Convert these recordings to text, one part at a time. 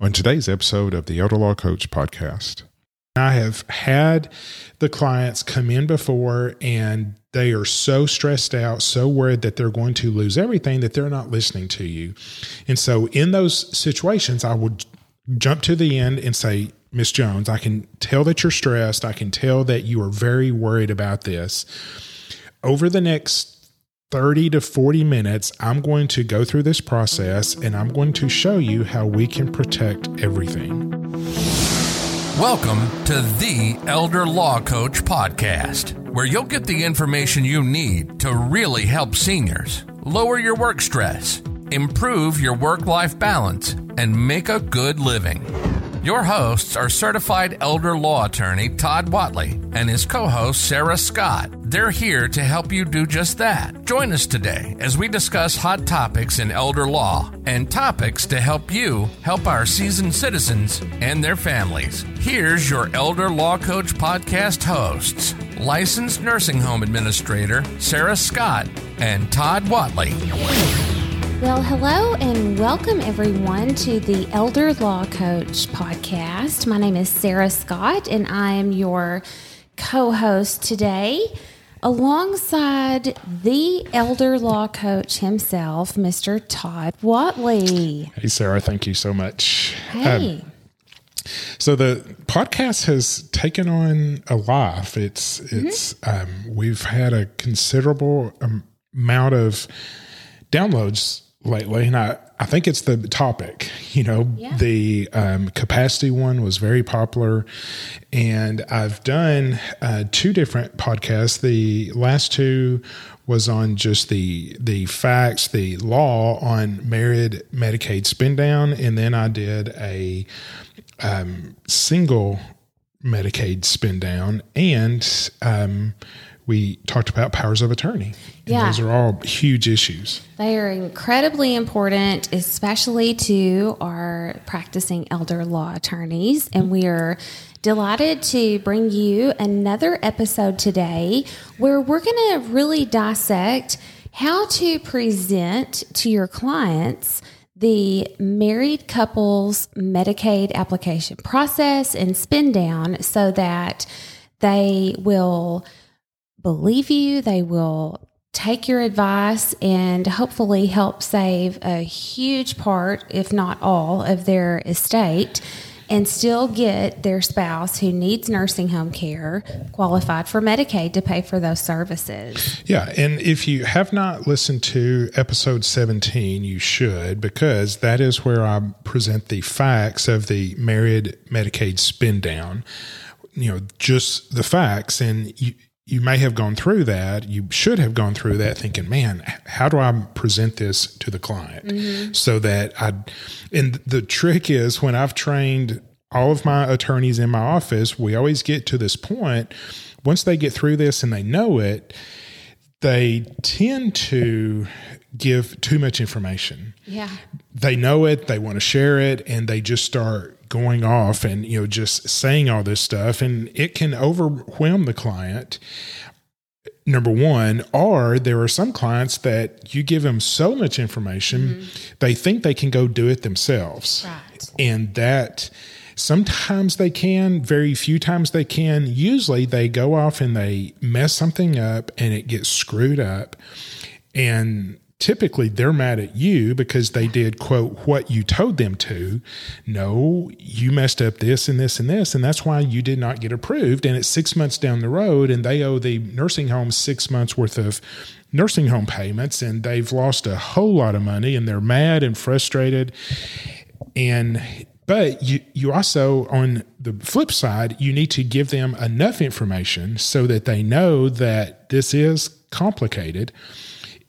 on today's episode of the Elder Law Coach Podcast. I have had the clients come in before and they are so stressed out, so worried that they're going to lose everything that they're not listening to you. And so in those situations, I would jump to the end and say, Ms. Jones, I can tell that you're stressed. I can tell that you are very worried about this. Over the next 30 to 40 minutes, I'm going to go through this process and I'm going to show you how we can protect everything. Welcome to the Elder Law Coach Podcast, where you'll get the information you need to really help seniors, lower your work stress, improve your work-life balance, and make a good living. Your hosts are certified elder law attorney Todd Whatley and his co-host Sarah Scott. They're here to help you do just that. Join us today as we discuss hot topics in elder law and topics to help you help our seasoned citizens and their families. Here's your Elder Law Coach Podcast hosts, licensed nursing home administrator Sarah Scott and Todd Whatley. Well, hello and welcome everyone to the Elder Law Coach Podcast. My name is Sarah Scott and I am your co-host today alongside the Elder Law Coach himself, Mr. Todd Whatley. Hey, Sarah. Thank you so much. Hey. So the podcast has taken on a life. We've had a considerable amount of downloads lately, and I think it's the topic. The capacity one was very popular, and I've done two different podcasts. The last two was on just the facts, the law on married Medicaid spend down, and then I did a single Medicaid spend down, and we talked about powers of attorney. Yeah. Those are all huge issues. They are incredibly important, especially to our practicing elder law attorneys. And we are delighted to bring you another episode today where we're going to really dissect how to present to your clients the married couple's Medicaid application process and spend down so that they will believe you, they will take your advice, and hopefully help save a huge part, if not all, of their estate and still get their spouse who needs nursing home care qualified for Medicaid to pay for those services. Yeah, and if you have not listened to episode 17, you should, because that is where I present the facts of the married Medicaid spend down. Just the facts, and you may have gone through that. You should have gone through that thinking, man, how do I present this to the client? Mm-hmm. So that and the trick is, when I've trained all of my attorneys in my office, we always get to this point. Once they get through this and they know it, they tend to give too much information. Yeah. They know it, they want to share it, and they just start going off and, just saying all this stuff, and it can overwhelm the client, number one, or there are some clients that you give them so much information, they think they can go do it themselves. Right. And that sometimes they can, very few times they can. Usually they go off and they mess something up and it gets screwed up, and typically they're mad at you because they did, quote, what you told them to. No, you messed up this and this and this, and that's why you did not get approved. And it's 6 months down the road, and they owe the nursing home 6 months worth of nursing home payments, and they've lost a whole lot of money, and they're mad and frustrated. But you also, on the flip side, you need to give them enough information so that they know that this is complicated.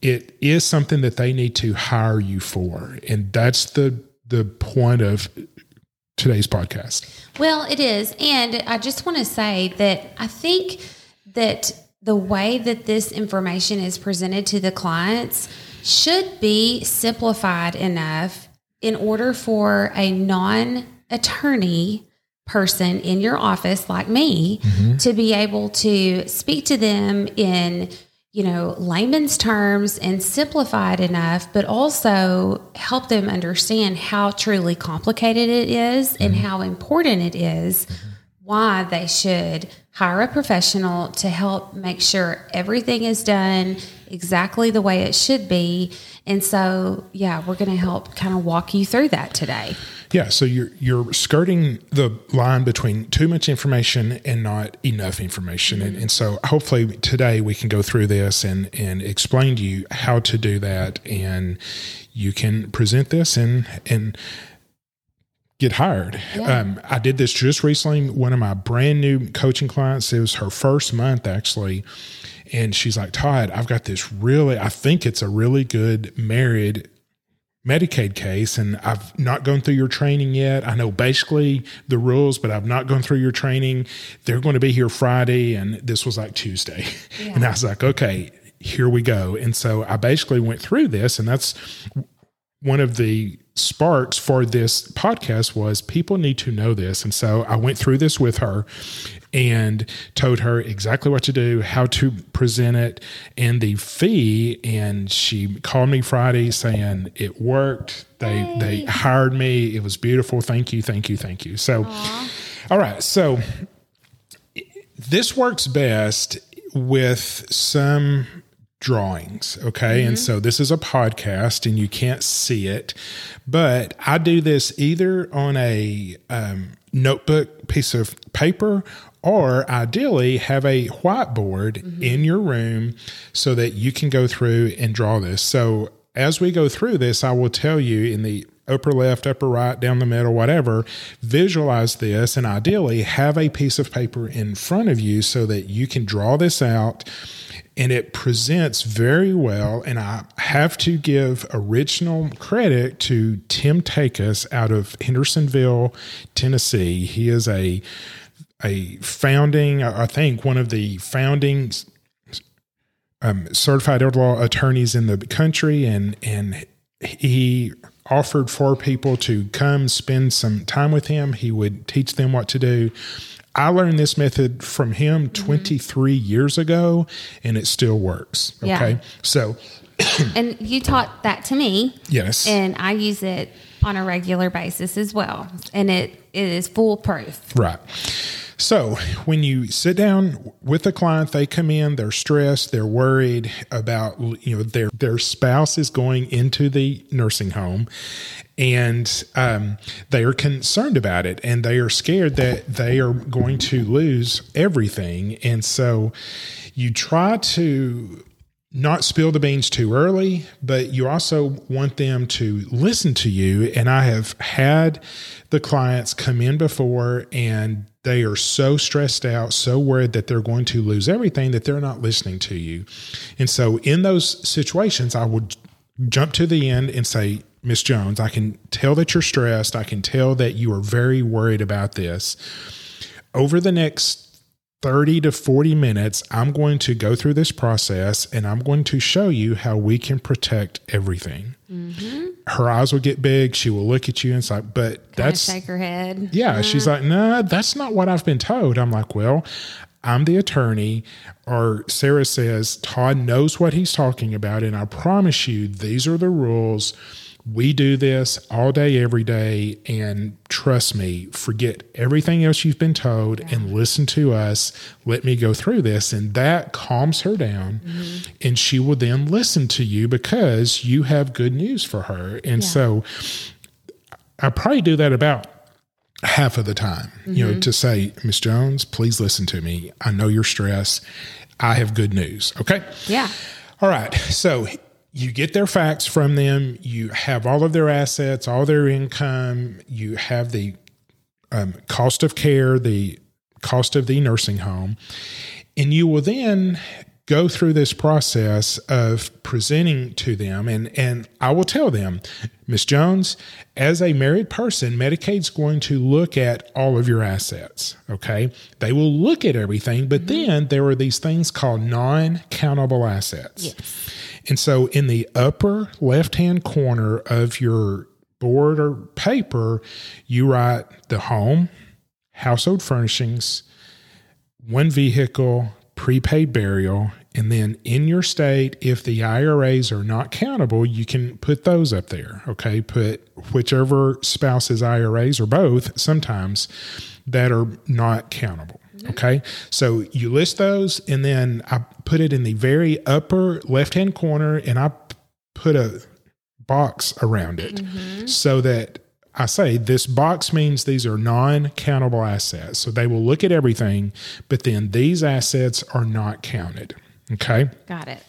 It is something that they need to hire you for. And that's the point of today's podcast. Well, it is. And I just want to say that I think that the way that this information is presented to the clients should be simplified enough in order for a non-attorney person in your office like me to be able to speak to them in you know, layman's terms and simplified enough, but also help them understand how truly complicated it is and how important it is, why they should hire a professional to help make sure everything is done exactly the way it should be. And so, yeah, we're going to help kind of walk you through that today. Yeah, so you're skirting the line between too much information and not enough information. And so hopefully today we can go through this and explain to you how to do that, and you can present this and get hired. Yeah. I did this just recently. One of my brand new coaching clients, it was her first month actually, and she's like, Todd, I've got this really, I think it's a really good married Medicaid case, and I've not gone through your training yet. I know basically the rules, but I've not gone through your training. They're going to be here Friday, and this was like Tuesday. Yeah. And I was like, okay, here we go. And so I basically went through this, and that's one of the sparks for this podcast was people need to know this. And so I went through this with her and told her exactly what to do, how to present it, and the fee. And she called me Friday saying it worked. They hired me. It was beautiful. Thank you. Thank you. Thank you. So, aww. All right. So this works best with some drawings. Okay. Mm-hmm. And so this is a podcast and you can't see it, but I do this either on a notebook piece of paper, or ideally have a whiteboard in your room so that you can go through and draw this. So as we go through this, I will tell you in the upper left, upper right, down the middle, whatever, visualize this, and ideally have a piece of paper in front of you so that you can draw this out. And it presents very well. And I have to give original credit to Tim Takus out of Hendersonville, Tennessee. He is a founding, I think, one of the founding certified elder law attorneys in the country. And he offered for people to come spend some time with him. He would teach them what to do. I learned this method from him 23 years ago, and it still works. Okay. Yeah. So, and you taught that to me. Yes. And I use it on a regular basis as well. And it is foolproof. Right. So when you sit down with a client, they come in, they're stressed, they're worried about, you know, their spouse is going into the nursing home, and they are concerned about it, and they are scared that they are going to lose everything. And so you try to not spill the beans too early, but you also want them to listen to you. And I have had the clients come in before, and they are so stressed out, so worried that they're going to lose everything that they're not listening to you. And so in those situations, I would jump to the end and say, Miss Jones, I can tell that you're stressed. I can tell that you are very worried about this. Over the next 30 to 40 minutes, I'm going to go through this process, and I'm going to show you how we can protect everything. Mm-hmm. Her eyes will get big. She will look at you and it's like, but kinda that's shake her head. Yeah. Uh-huh. She's like, no, that's not what I've been told. I'm like, well, I'm the attorney, or Sarah says, Todd knows what he's talking about. And I promise you, these are the rules. We do this all day, every day, and trust me, forget everything else you've been told and listen to us. Let me go through this. And that calms her down, and she will then listen to you because you have good news for her. And so I probably do that about half of the time, you know, to say, Miss Jones, please listen to me. I know you're stressed. I have good news. Okay. Yeah. All right. So you get their facts from them. You have all of their assets, all their income. You have the cost of care, the cost of the nursing home. And you will then go through this process of presenting to them. And I will tell them, Ms. Jones, as a married person, Medicaid's going to look at all of your assets, okay? They will look at everything, but then there are these things called non-countable assets. Yes. And so in the upper left-hand corner of your board or paper, you write the home, household furnishings, one vehicle, prepaid burial, And then in your state, if the IRAs are not countable, you can put those up there, okay? Put whichever spouse's IRAs or both sometimes that are not countable, okay? So you list those, and then I put it in the very upper left-hand corner, and I put a box around it so that I say this box means these are non-countable assets. So they will look at everything, but then these assets are not counted. Okay. Got it.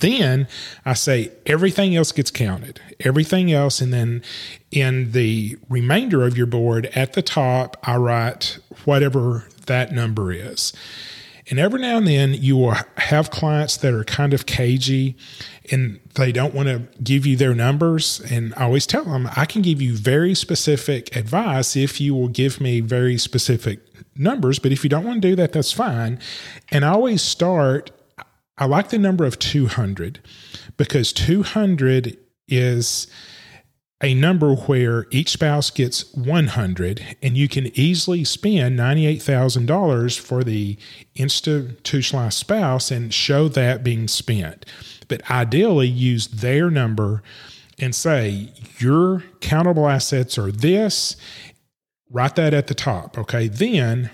Then I say everything else gets counted, everything else. And then in the remainder of your board at the top, I write whatever that number is. And every now and then you will have clients that are kind of cagey and they don't want to give you their numbers. And I always tell them, I can give you very specific advice if you will give me very specific numbers. But if you don't want to do that, that's fine. And I always start, I like the number of 200 because 200 is a number where each spouse gets 100 and you can easily spend $98,000 for the institutionalized spouse and show that being spent. But ideally use their number and say, your countable assets are this, write that at the top. Okay. Then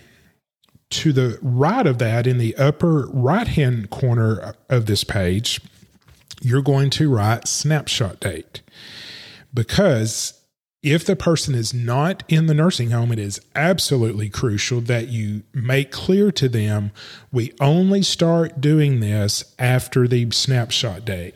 to the right of that in the upper right-hand corner of this page, you're going to write snapshot date. Because if the person is not in the nursing home, it is absolutely crucial that you make clear to them, we only start doing this after the snapshot date.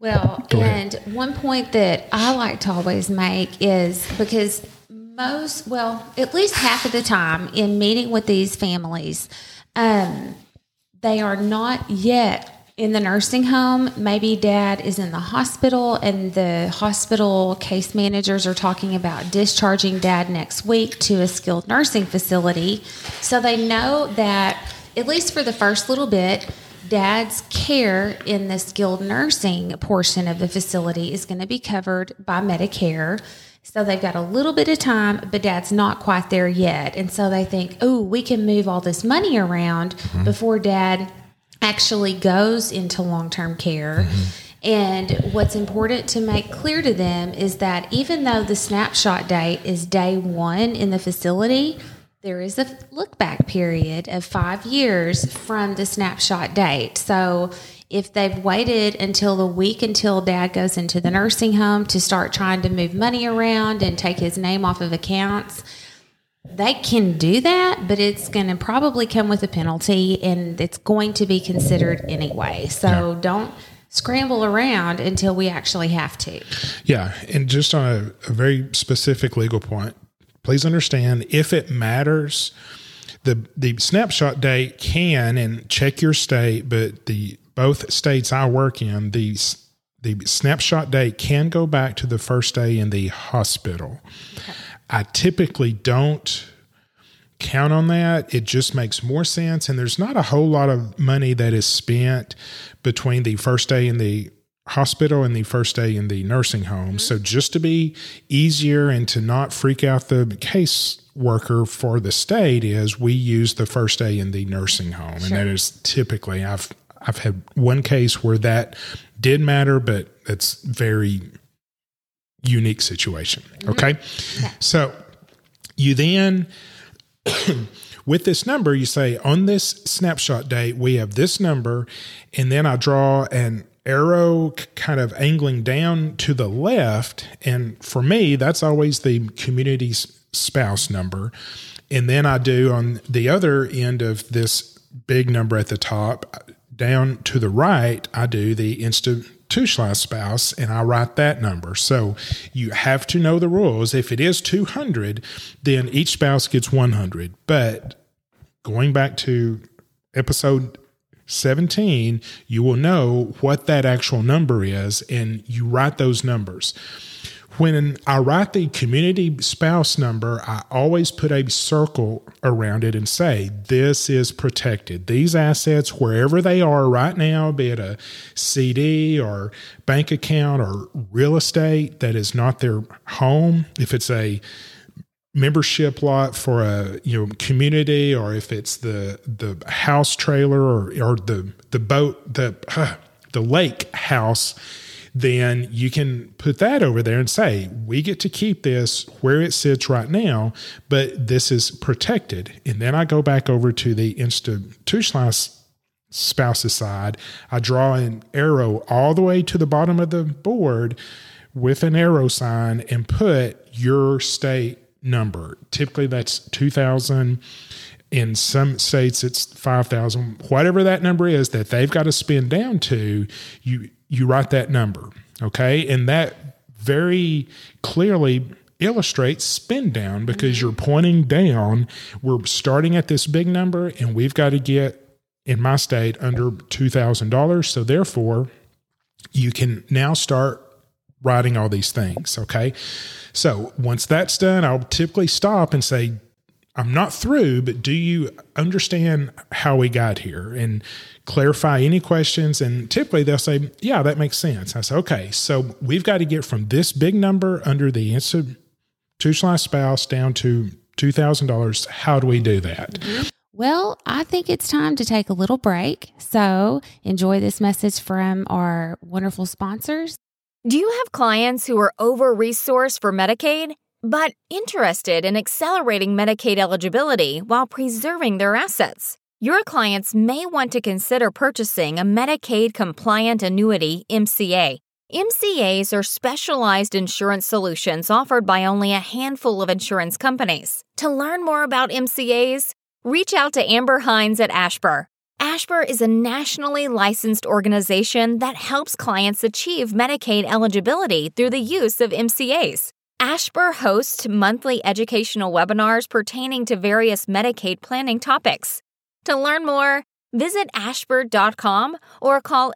Well, and one point that I like to always make is because most, well, at least half of the time in meeting with these families, they are not yet in the nursing home. Maybe dad is in the hospital and the hospital case managers are talking about discharging dad next week to a skilled nursing facility. So they know that, at least for the first little bit, dad's care in the skilled nursing portion of the facility is going to be covered by Medicare. So they've got a little bit of time, but dad's not quite there yet. And so they think, oh, we can move all this money around before dad actually goes into long-term care. And what's important to make clear to them is that even though the snapshot date is day one in the facility, there is a look-back period of 5 years from the snapshot date. So if they've waited until the week until dad goes into the nursing home to start trying to move money around and take his name off of accounts, they can do that, but it's going to probably come with a penalty and it's going to be considered anyway. So don't scramble around until we actually have to. Yeah. And just on a very specific legal point, please understand if it matters, the snapshot date can, and check your state, but the both states I work in, the snapshot date can go back to the first day in the hospital. Okay. I typically don't count on that. It just makes more sense. And there's not a whole lot of money that is spent between the first day in the hospital and the first day in the nursing home. So just to be easier and to not freak out the caseworker for the state is we use the first day in the nursing home. Sure. And that is typically, I've had one case where that did matter, but it's very unique situation. Okay. So you then, with this number, you say on this snapshot date, we have this number. And then I draw an arrow kind of angling down to the left. And for me, that's always the community spouse number. And then I do on the other end of this big number at the top, down to the right, I do the institutionalized spouse, and I write that number. So you have to know the rules. If it is 200, then each spouse gets 100. But going back to episode 17, you will know what that actual number is, and you write those numbers. When I write the community spouse number, I always put a circle around it and say, this is protected. These assets, wherever they are right now, be it a CD or bank account or real estate that is not their home, if it's a membership lot for a community, or if it's the house trailer or the boat, the lake house, then you can put that over there and say, we get to keep this where it sits right now, but this is protected. And then I go back over to the institutionalized spouse's side. I draw an arrow all the way to the bottom of the board with an arrow sign and put your state number. Typically that's 2,000. In some states it's 5,000. Whatever that number is that they've got to spend down to, you write that number. Okay. And that very clearly illustrates spend down, because you're pointing down. We're starting at this big number and we've got to get, in my state, under $2,000. So therefore you can now start writing all these things. Okay. So once that's done, I'll typically stop and say, I'm not through, but do you understand how we got here? And clarify any questions. And typically they'll say, yeah, that makes sense. I say, okay, so we've got to get from this big number under the institutionalized spouse down to $2,000. How do we do that? Mm-hmm. Well, I think it's time to take a little break. So enjoy this message from our wonderful sponsors. Do you have clients who are over-resourced for Medicaid, but interested in accelerating Medicaid eligibility while preserving their assets? Your clients may want to consider purchasing a Medicaid-compliant annuity, MCA. MCAs are specialized insurance solutions offered by only a handful of insurance companies. To learn more about MCAs, reach out to Amber Hines at Ashbur. Ashbur is a nationally licensed organization that helps clients achieve Medicaid eligibility through the use of MCAs. Ashbur hosts monthly educational webinars pertaining to various Medicaid planning topics. To learn more, visit ashbur.com or call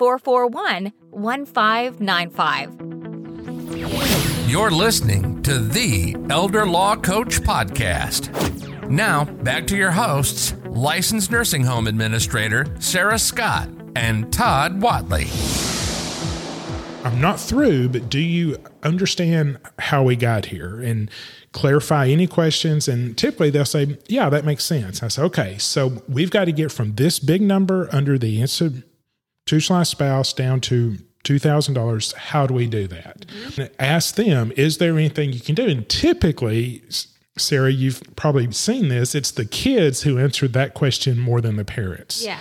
888-441-1595. You're listening to the Elder Law Coach Podcast. Now, back to your hosts, licensed nursing home administrator Sarah Scott and Todd Whatley. I'm not through, but do you understand how we got here? And clarify any questions. And typically they'll say, yeah, that makes sense. I say, okay, so we've got to get from this big number under the institutionalized spouse down to $2,000. How do we do that? And ask them, is there anything you can do? And typically, Sarah, you've probably seen this. It's the kids who answered that question more than the parents. Yeah.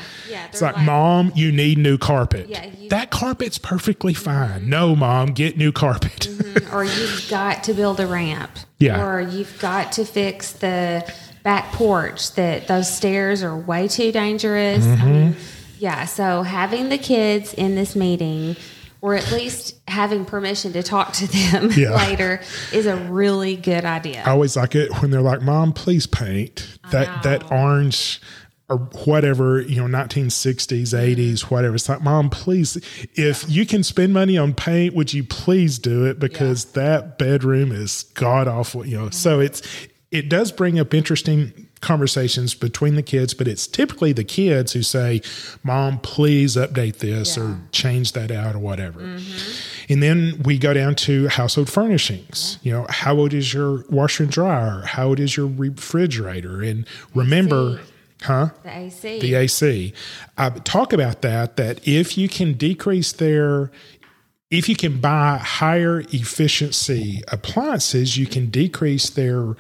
It's like, Mom, you need new carpet. Yeah, that carpet's perfectly fine. No, Mom, get new carpet. Mm-hmm. Or you've got to build a ramp. Yeah. Or you've got to fix the back porch. That those stairs are way too dangerous. Mm-hmm. I mean, yeah. So having the kids in this meeting, or at least having permission to talk to them later, is a really good idea. I always like it when they're like, Mom, please paint that orange or whatever, 1960s, 80s, whatever. It's like, Mom, please, if you can spend money on paint, would you please do it? Because that bedroom is god-awful, Mm-hmm. So it does bring up interesting conversations between the kids, but it's typically the kids who say, Mom, please update this or change that out or whatever. Mm-hmm. And then we go down to household furnishings. Yeah. How old is your washer and dryer? How old is your refrigerator? And remember, the AC. The AC. I talk about that if you can decrease their... If you can buy higher efficiency appliances, you can decrease their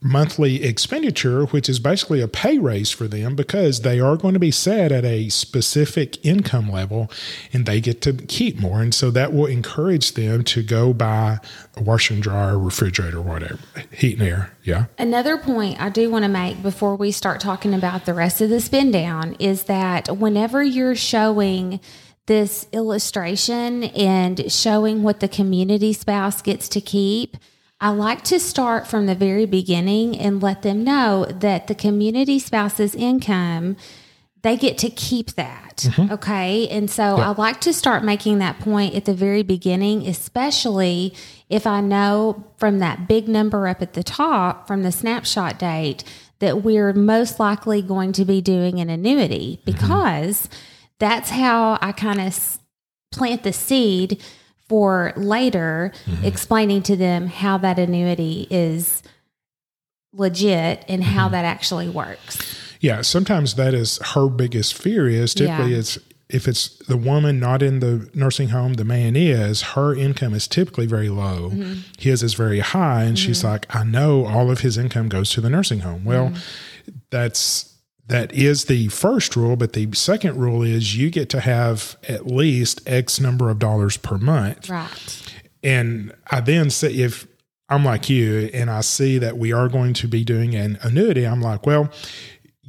monthly expenditure, which is basically a pay raise for them, because they are going to be set at a specific income level and they get to keep more. And so that will encourage them to go buy a washer and dryer, refrigerator, whatever, heat and air. Yeah. Another point I do want to make before we start talking about the rest of the spend down is that whenever you're showing this illustration and showing what the community spouse gets to keep, I like to start from the very beginning and let them know that the community spouse's income, they get to keep that. Mm-hmm. Okay. And so I like to start making that point at the very beginning, especially if I know from that big number up at the top from the snapshot date that we're most likely going to be doing an annuity, because that's how I kind of plant the seed for later, mm-hmm. explaining to them how that annuity is legit and mm-hmm. how that actually works. Yeah, sometimes that is her biggest fear is typically it's if it's the woman not in the nursing home, the man is, her income is typically very low. Mm-hmm. His is very high. And mm-hmm. she's like, I know all of his income goes to the nursing home. Well, mm-hmm. that is the first rule. But the second rule is you get to have at least X number of dollars per month. Right. And I then say, if I'm like you and I see that we are going to be doing an annuity, I'm like, well,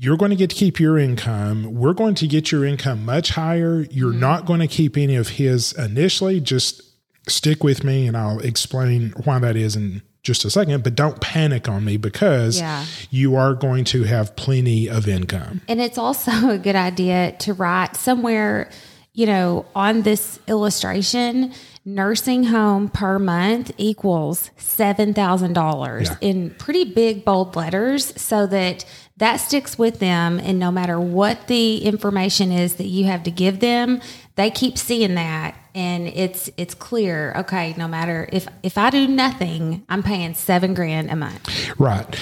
you're going to get to keep your income. We're going to get your income much higher. You're mm-hmm. not going to keep any of his initially. Just stick with me and I'll explain why that is in just a second. But don't panic on me because you are going to have plenty of income. And it's also a good idea to write somewhere, you know, on this illustration, nursing home per month equals $7,000 in pretty big, bold letters so that that sticks with them. And no matter what the information is that you have to give them, they keep seeing that. And it's clear, okay, no matter if I do nothing, I'm paying $7,000 a month. Right.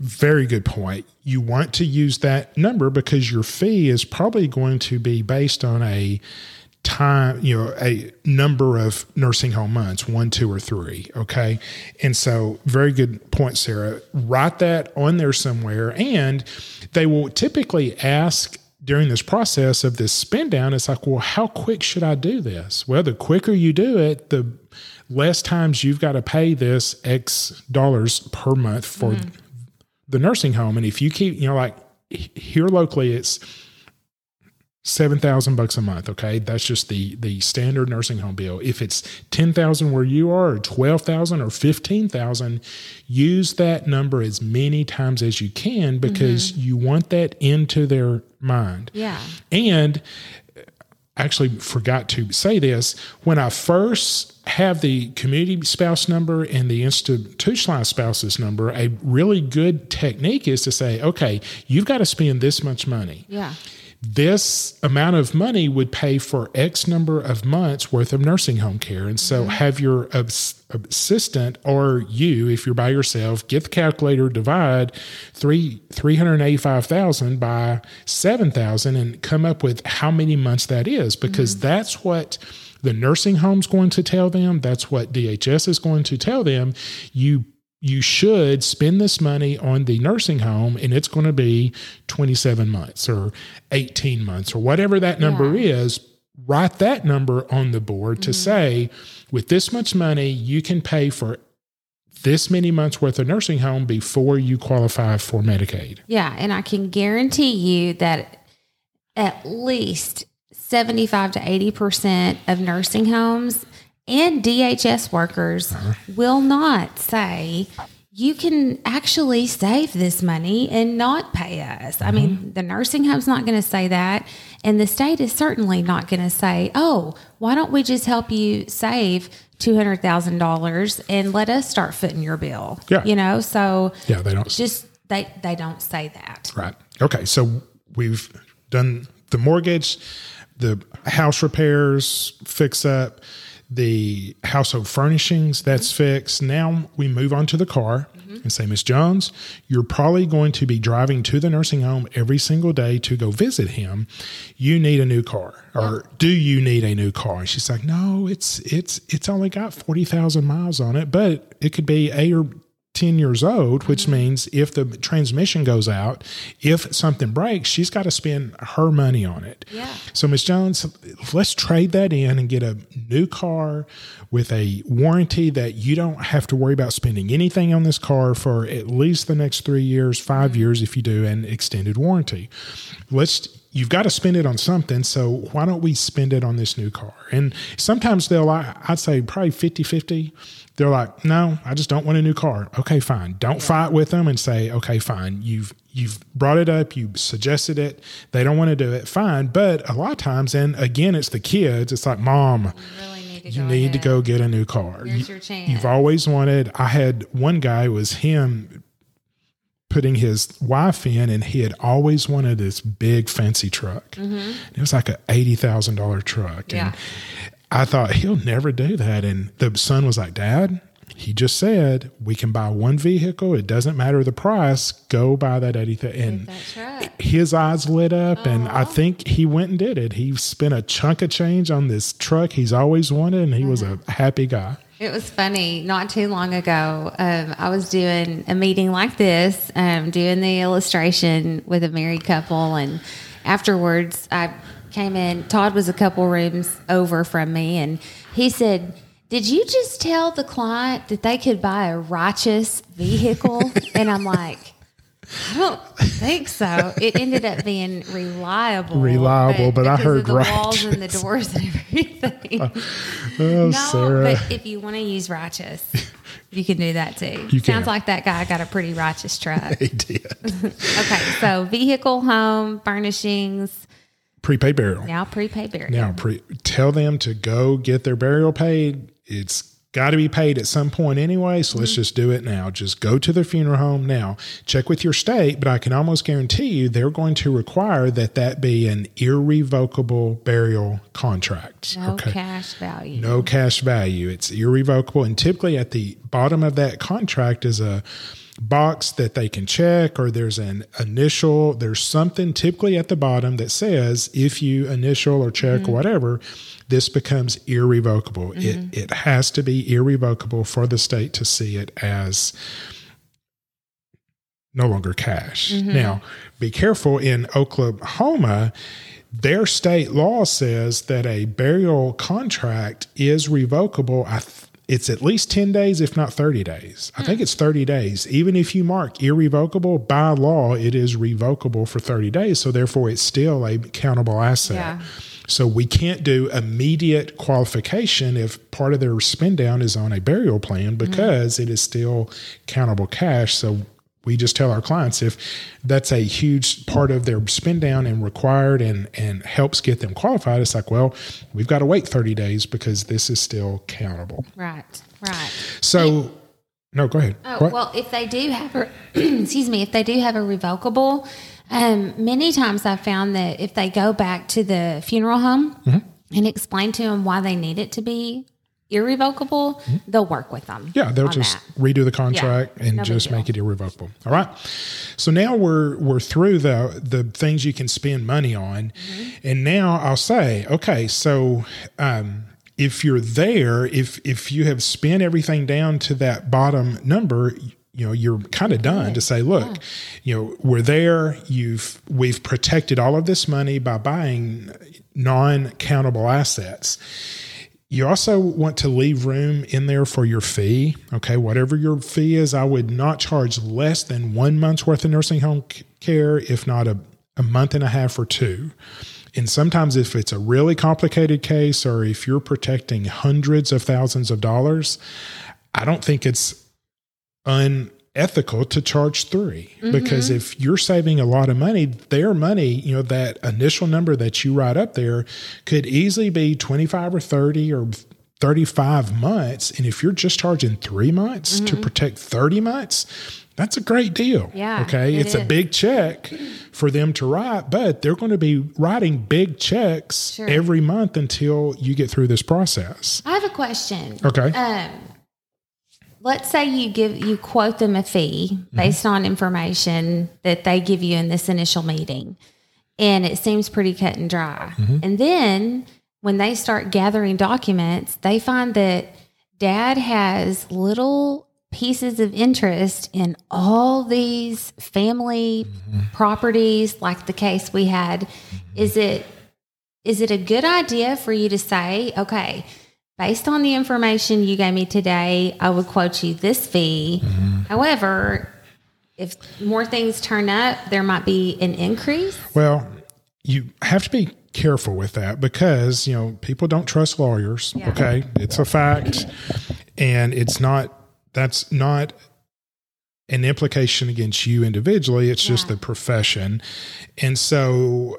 Very good point. You want to use that number because your fee is probably going to be based on a time, you know, a number of nursing home months, 1, 2, or 3. Okay. And so very good point, Sarah, write that on there somewhere. And they will typically ask during this process of this spend down, it's like, well, how quick should I do this? Well, the quicker you do it, the less times you've got to pay this X dollars per month for mm-hmm. the nursing home. And if you keep, you know, like here locally, it's $7,000 a month. Okay. That's just the standard nursing home bill. If it's $10,000 where you are, or $12,000 or $15,000, use that number as many times as you can because mm-hmm. you want that into their mind. Yeah. And actually forgot to say this. When I first have the community spouse number and the institutionalized spouse's number, a really good technique is to say, okay, you've got to spend this much money. Yeah. This amount of money would pay for X number of months worth of nursing home care. And so mm-hmm. have your assistant or you, if you're by yourself, get the calculator, divide 385,000 by 7,000 and come up with how many months that is, because mm-hmm. that's what the nursing home's going to tell them. That's what DHS is going to tell them. You should spend this money on the nursing home and it's going to be 27 months or 18 months or whatever that number is. Write that number on the board mm-hmm. to say, with this much money, you can pay for this many months worth of nursing home before you qualify for Medicaid. Yeah. And I can guarantee you that at least 75 to 80% of nursing homes and DHS workers will not say, you can actually save this money and not pay us. Mm-hmm. I mean, the nursing home's not going to say that. And the state is certainly not going to say, oh, why don't we just help you save $200,000 and let us start footing your bill? Yeah. You know, so they don't. Just they don't say that. Right. Okay. So we've done the mortgage, the house repairs, fix up, the household furnishings, that's fixed. Now we move on to the car mm-hmm. and say, Miss Jones, you're probably going to be driving to the nursing home every single day to go visit him. You need a new car, or do you need a new car? And she's like, no, it's only got 40,000 miles on it, but it could be 8 or 10 years old, which mm-hmm. means if the transmission goes out, if something breaks, she's got to spend her money on it. Yeah. So Ms. Jones, let's trade that in and get a new car with a warranty that you don't have to worry about spending anything on this car for at least the next 3 years, 5 mm-hmm. years, if you do an extended warranty. You've got to spend it on something, so why don't we spend it on this new car? And sometimes I'd say probably 50-50. They're like, no, I just don't want a new car. Okay, fine. Don't fight with them and say, okay, fine. You've brought it up. You suggested it. They don't want to do it. Fine. But a lot of times, and again, it's the kids. It's like, Mom, you really need to go get a new car. Here's your chance. You've always wanted. I had one guy, it was him putting his wife in, and he had always wanted this big fancy truck. Mm-hmm. It was like an $80,000 truck. Yeah. And I thought he'll never do that. And the son was like, Dad, he just said, we can buy one vehicle. It doesn't matter the price. Go buy that 80,000. And that's right. His eyes lit up. Aww. And I think he went and did it. He spent a chunk of change on this truck he's always wanted. And he was a happy guy. It was funny. Not too long ago, I was doing a meeting like this, doing the illustration with a married couple. And afterwards, I came in. Todd was a couple rooms over from me. And he said, did you just tell the client that they could buy a righteous vehicle? And I'm like, I don't think so. It ended up being reliable. Reliable, but I heard righteous. The walls and the doors and everything. No, Sarah. But if you want to use righteous, you can do that too. Sounds like that guy got a pretty righteous truck. He did. Okay, so vehicle, home, furnishings. Prepaid burial. Now prepaid burial. Now tell them to go get their burial paid. It's got to be paid at some point anyway, so let's just do it now. Just go to their funeral home now. Check with your state, but I can almost guarantee you they're going to require that be an irrevocable burial contract. No cash value. No cash value. It's irrevocable, and typically at the bottom of that contract is a box that they can check, or there's an initial, there's something typically at the bottom that says if you initial or check or whatever, this becomes irrevocable. It has to be irrevocable for the state to see it as no longer cash. Now, be careful. In Oklahoma, their state law says that a burial contract is revocable. It's at least 10 days, if not 30 days. I think it's 30 days. Even if you mark irrevocable, by law, it is revocable for 30 days. So therefore, it's still a countable asset. Yeah. So we can't do immediate qualification if part of their spend down is on a burial plan because it is still countable cash. So we just tell our clients if that's a huge part of their spend down and required and helps get them qualified, it's like, well, we've got to wait 30 days because this is still countable. Right. So, no, go ahead. Oh, well, if they do have a revocable, many times I've found that if they go back to the funeral home and explain to them why they need it to be irrevocable, they'll work with them. Yeah, they'll just redo the contract and just make it irrevocable. All right. So now we're through the things you can spend money on. And now I'll say, okay, so if you're there, if you have spent everything down to that bottom number, you know, you're kind of done to say, look, you know, we're there. We've protected all of this money by buying non-countable assets. You also want to leave room in there for your fee. Okay, whatever your fee is, I would not charge less than 1 month's worth of nursing home care, if not a month and a half or two. And sometimes if it's a really complicated case or if you're protecting hundreds of thousands of dollars, I don't think it's unethical to charge 3 because if you're saving a lot of money, their money, you know, that initial number that you write up there could easily be 25 or 30 or 35 months. And if you're just charging 3 months to protect 30 months, that's a great deal. Yeah. Okay. It's a big check for them to write, but they're going to be writing big checks every month until you get through this process. I have a question. Okay. Let's say you quote them a fee based on information that they give you in this initial meeting, and it seems pretty cut and dry. And then when they start gathering documents, they find that Dad has little pieces of interest in all these family properties, like the case we had. Is it a good idea for you to say, okay, based on the information you gave me today, I would quote you this fee. However, if more things turn up, there might be an increase. Well, you have to be careful with that because, you know, people don't trust lawyers. Yeah. Okay. It's a fact. And that's not an implication against you individually. It's just the profession. And so,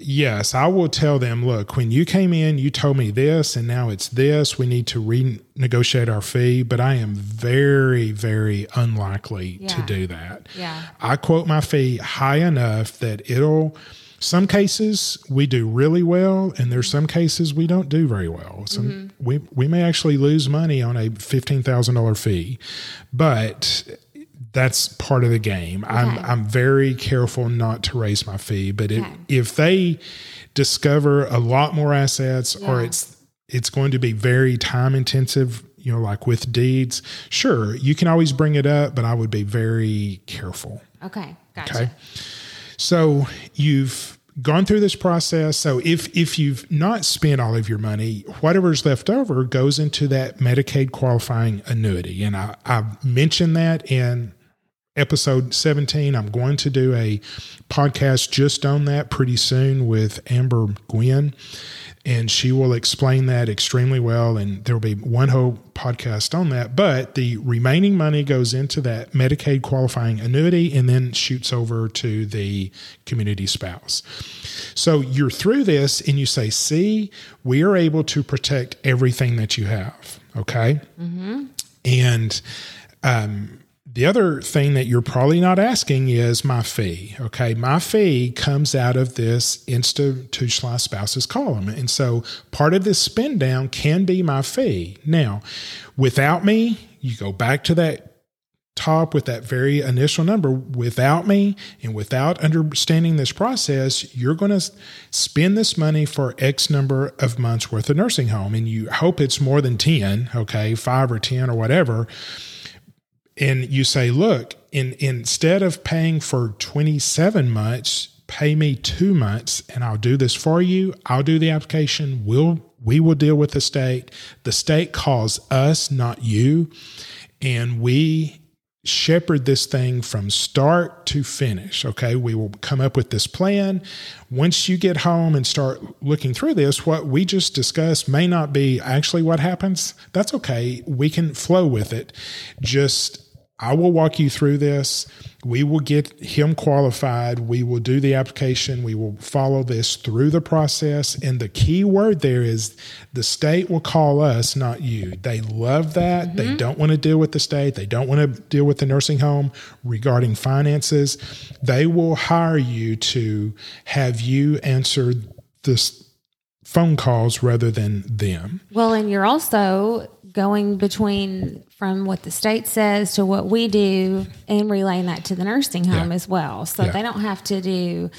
yes, I will tell them, look, when you came in, you told me this, and now it's this. We need to renegotiate our fee, but I am very, very unlikely to do that. Yeah. I quote my fee high enough that it'll Some cases we do really well, and there's some cases we don't do very well. We may actually lose money on a $15,000 fee, but that's part of the game. Okay. I'm very careful not to raise my fee, but if they discover a lot more assets or it's going to be very time intensive, you know, like with deeds, sure, you can always bring it up, but I would be very careful. Okay, gotcha. Okay. So you've gone through this process. So if you've not spent all of your money, whatever's left over goes into that Medicaid qualifying annuity. And I mentioned that in episode 17. I'm going to do a podcast just on that pretty soon with Amber Gwynn, and she will explain that extremely well. And there'll be one whole podcast on that. But the remaining money goes into that Medicaid qualifying annuity and then shoots over to the community spouse. So you're through this and you say, see, we are able to protect everything that you have. Okay. Mm-hmm. And, the other thing that you're probably not asking is my fee. Okay. My fee comes out of this institutionalized spouses column. And so part of this spend down can be my fee. Now, without me, you go back to that top with that very initial number. Without me and without understanding this process, you're going to spend this money for X number of months worth of nursing home. And you hope it's more than 10, okay, 5 or 10 or whatever. And you say, look, instead of paying for 27 months, pay me 2 months and I'll do this for you. I'll do the application. We will deal with the state. The state calls us, not you. And we shepherd this thing from start to finish. Okay. We will come up with this plan. Once you get home and start looking through this, what we just discussed may not be actually what happens. That's okay. We can flow with it. Just, I will walk you through this. We will get him qualified. We will do the application. We will follow this through the process. And the key word there is the state will call us, not you. They love that. Mm-hmm. They don't want to deal with the state. They don't want to deal with the nursing home regarding finances. They will hire you to have you answer this phone calls rather than them. Well, and you're also going between from what the state says to what we do and relaying that to the nursing home as well. So they don't have to do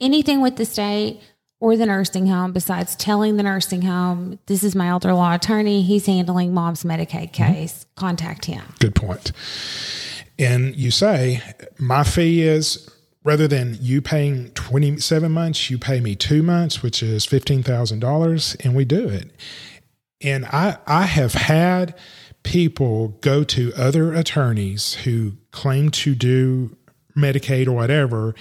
anything with the state or the nursing home besides telling the nursing home, this is my elder law attorney. He's handling mom's Medicaid case. Mm-hmm. Contact him. Good point. And you say, my fee is, rather than you paying 27 months, you pay me 2 months, which is $15,000, and we do it. And I have had people go to other attorneys who claim to do Medicaid or whatever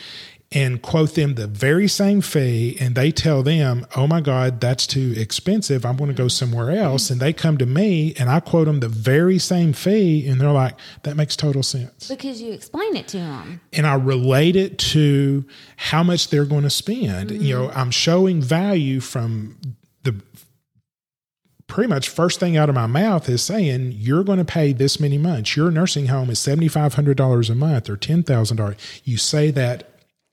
and quote them the very same fee, and they tell them, oh, my God, that's too expensive. I'm going to go somewhere else. And they come to me, and I quote them the very same fee, and they're like, that makes total sense. Because you explain it to them. And I relate it to how much they're going to spend. Mm-hmm. You know, I'm showing value from the pretty much first thing out of my mouth is saying, you're going to pay this many months. Your nursing home is $7,500 a month or $10,000. You say that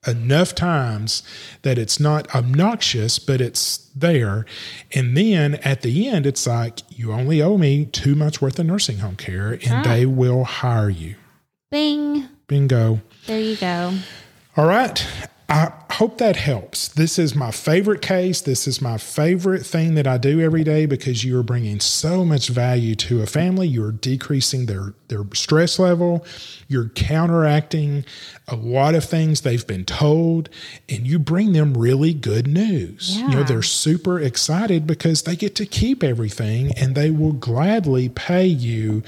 enough times that it's not obnoxious, but it's there. And then at the end, it's like, you only owe me 2 months worth of nursing home care, and they will hire you. Bing. Bingo. There you go. All right. I hope that helps. This is my favorite case. This is my favorite thing that I do every day because you are bringing so much value to a family. You're decreasing their stress level. You're counteracting a lot of things they've been told, and you bring them really good news. Yeah. You know, they're super excited because they get to keep everything, and they will gladly pay you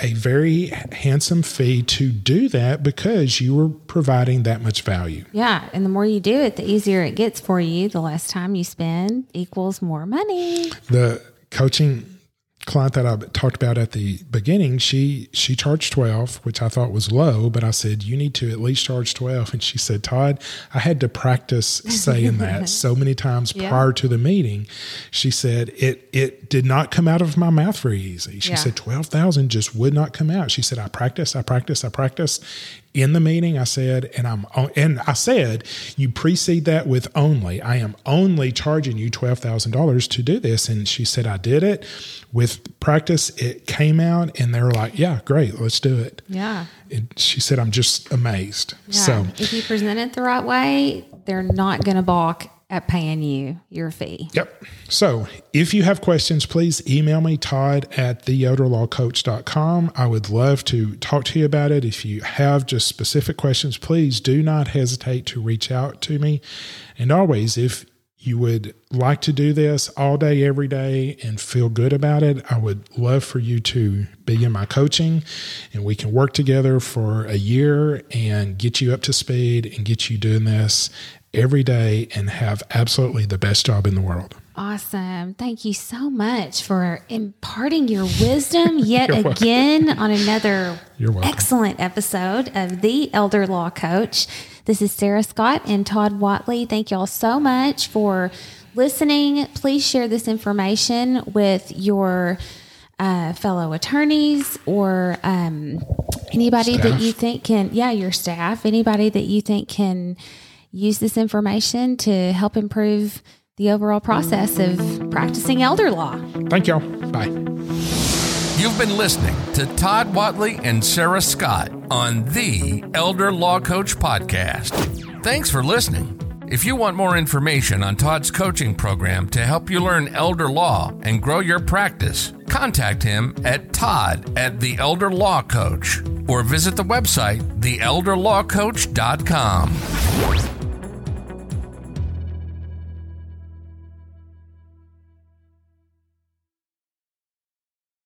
a very handsome fee to do that because you are providing that much value. Yeah, and the more you do it, the easier it gets for you. The less time you spend equals more money. The coaching client that I talked about at the beginning, she charged $12, which I thought was low, but I said, you need to at least charge $12. And she said, Todd, I had to practice saying that so many times prior to the meeting. She said, it did not come out of my mouth very easy. She said, 12,000 just would not come out. She said, I practice. in the meeting, I said, and I said, you precede that with only. I am only charging you $12,000 to do this. And she said, I did it with practice. It came out, and they were like, yeah, great, let's do it. Yeah. And she said, I'm just amazed. Yeah. So if you present it the right way, they're not going to balk at paying you your fee. Yep. So if you have questions, please email me, Todd@theyoderlawcoach.com. I would love to talk to you about it. If you have just specific questions, please do not hesitate to reach out to me. And always, if you would like to do this all day, every day, and feel good about it, I would love for you to be in my coaching, and we can work together for a year and get you up to speed and get you doing this every day and have absolutely the best job in the world. Awesome. Thank you so much for imparting your wisdom yet again on another excellent episode of The Elder Law Coach. This is Sarah Scott and Todd Whatley. Thank y'all so much for listening. Please share this information with your fellow attorneys or anybody staff that you think can, your staff, anybody that you think can use this information to help improve the overall process of practicing elder law. Thank y'all. Bye. You've been listening to Todd Whatley and Sarah Scott on the Elder Law Coach Podcast. Thanks for listening. If you want more information on Todd's coaching program to help you learn elder law and grow your practice, contact him at Todd@theelderlawcoach.com or visit the website theelderlawcoach.com.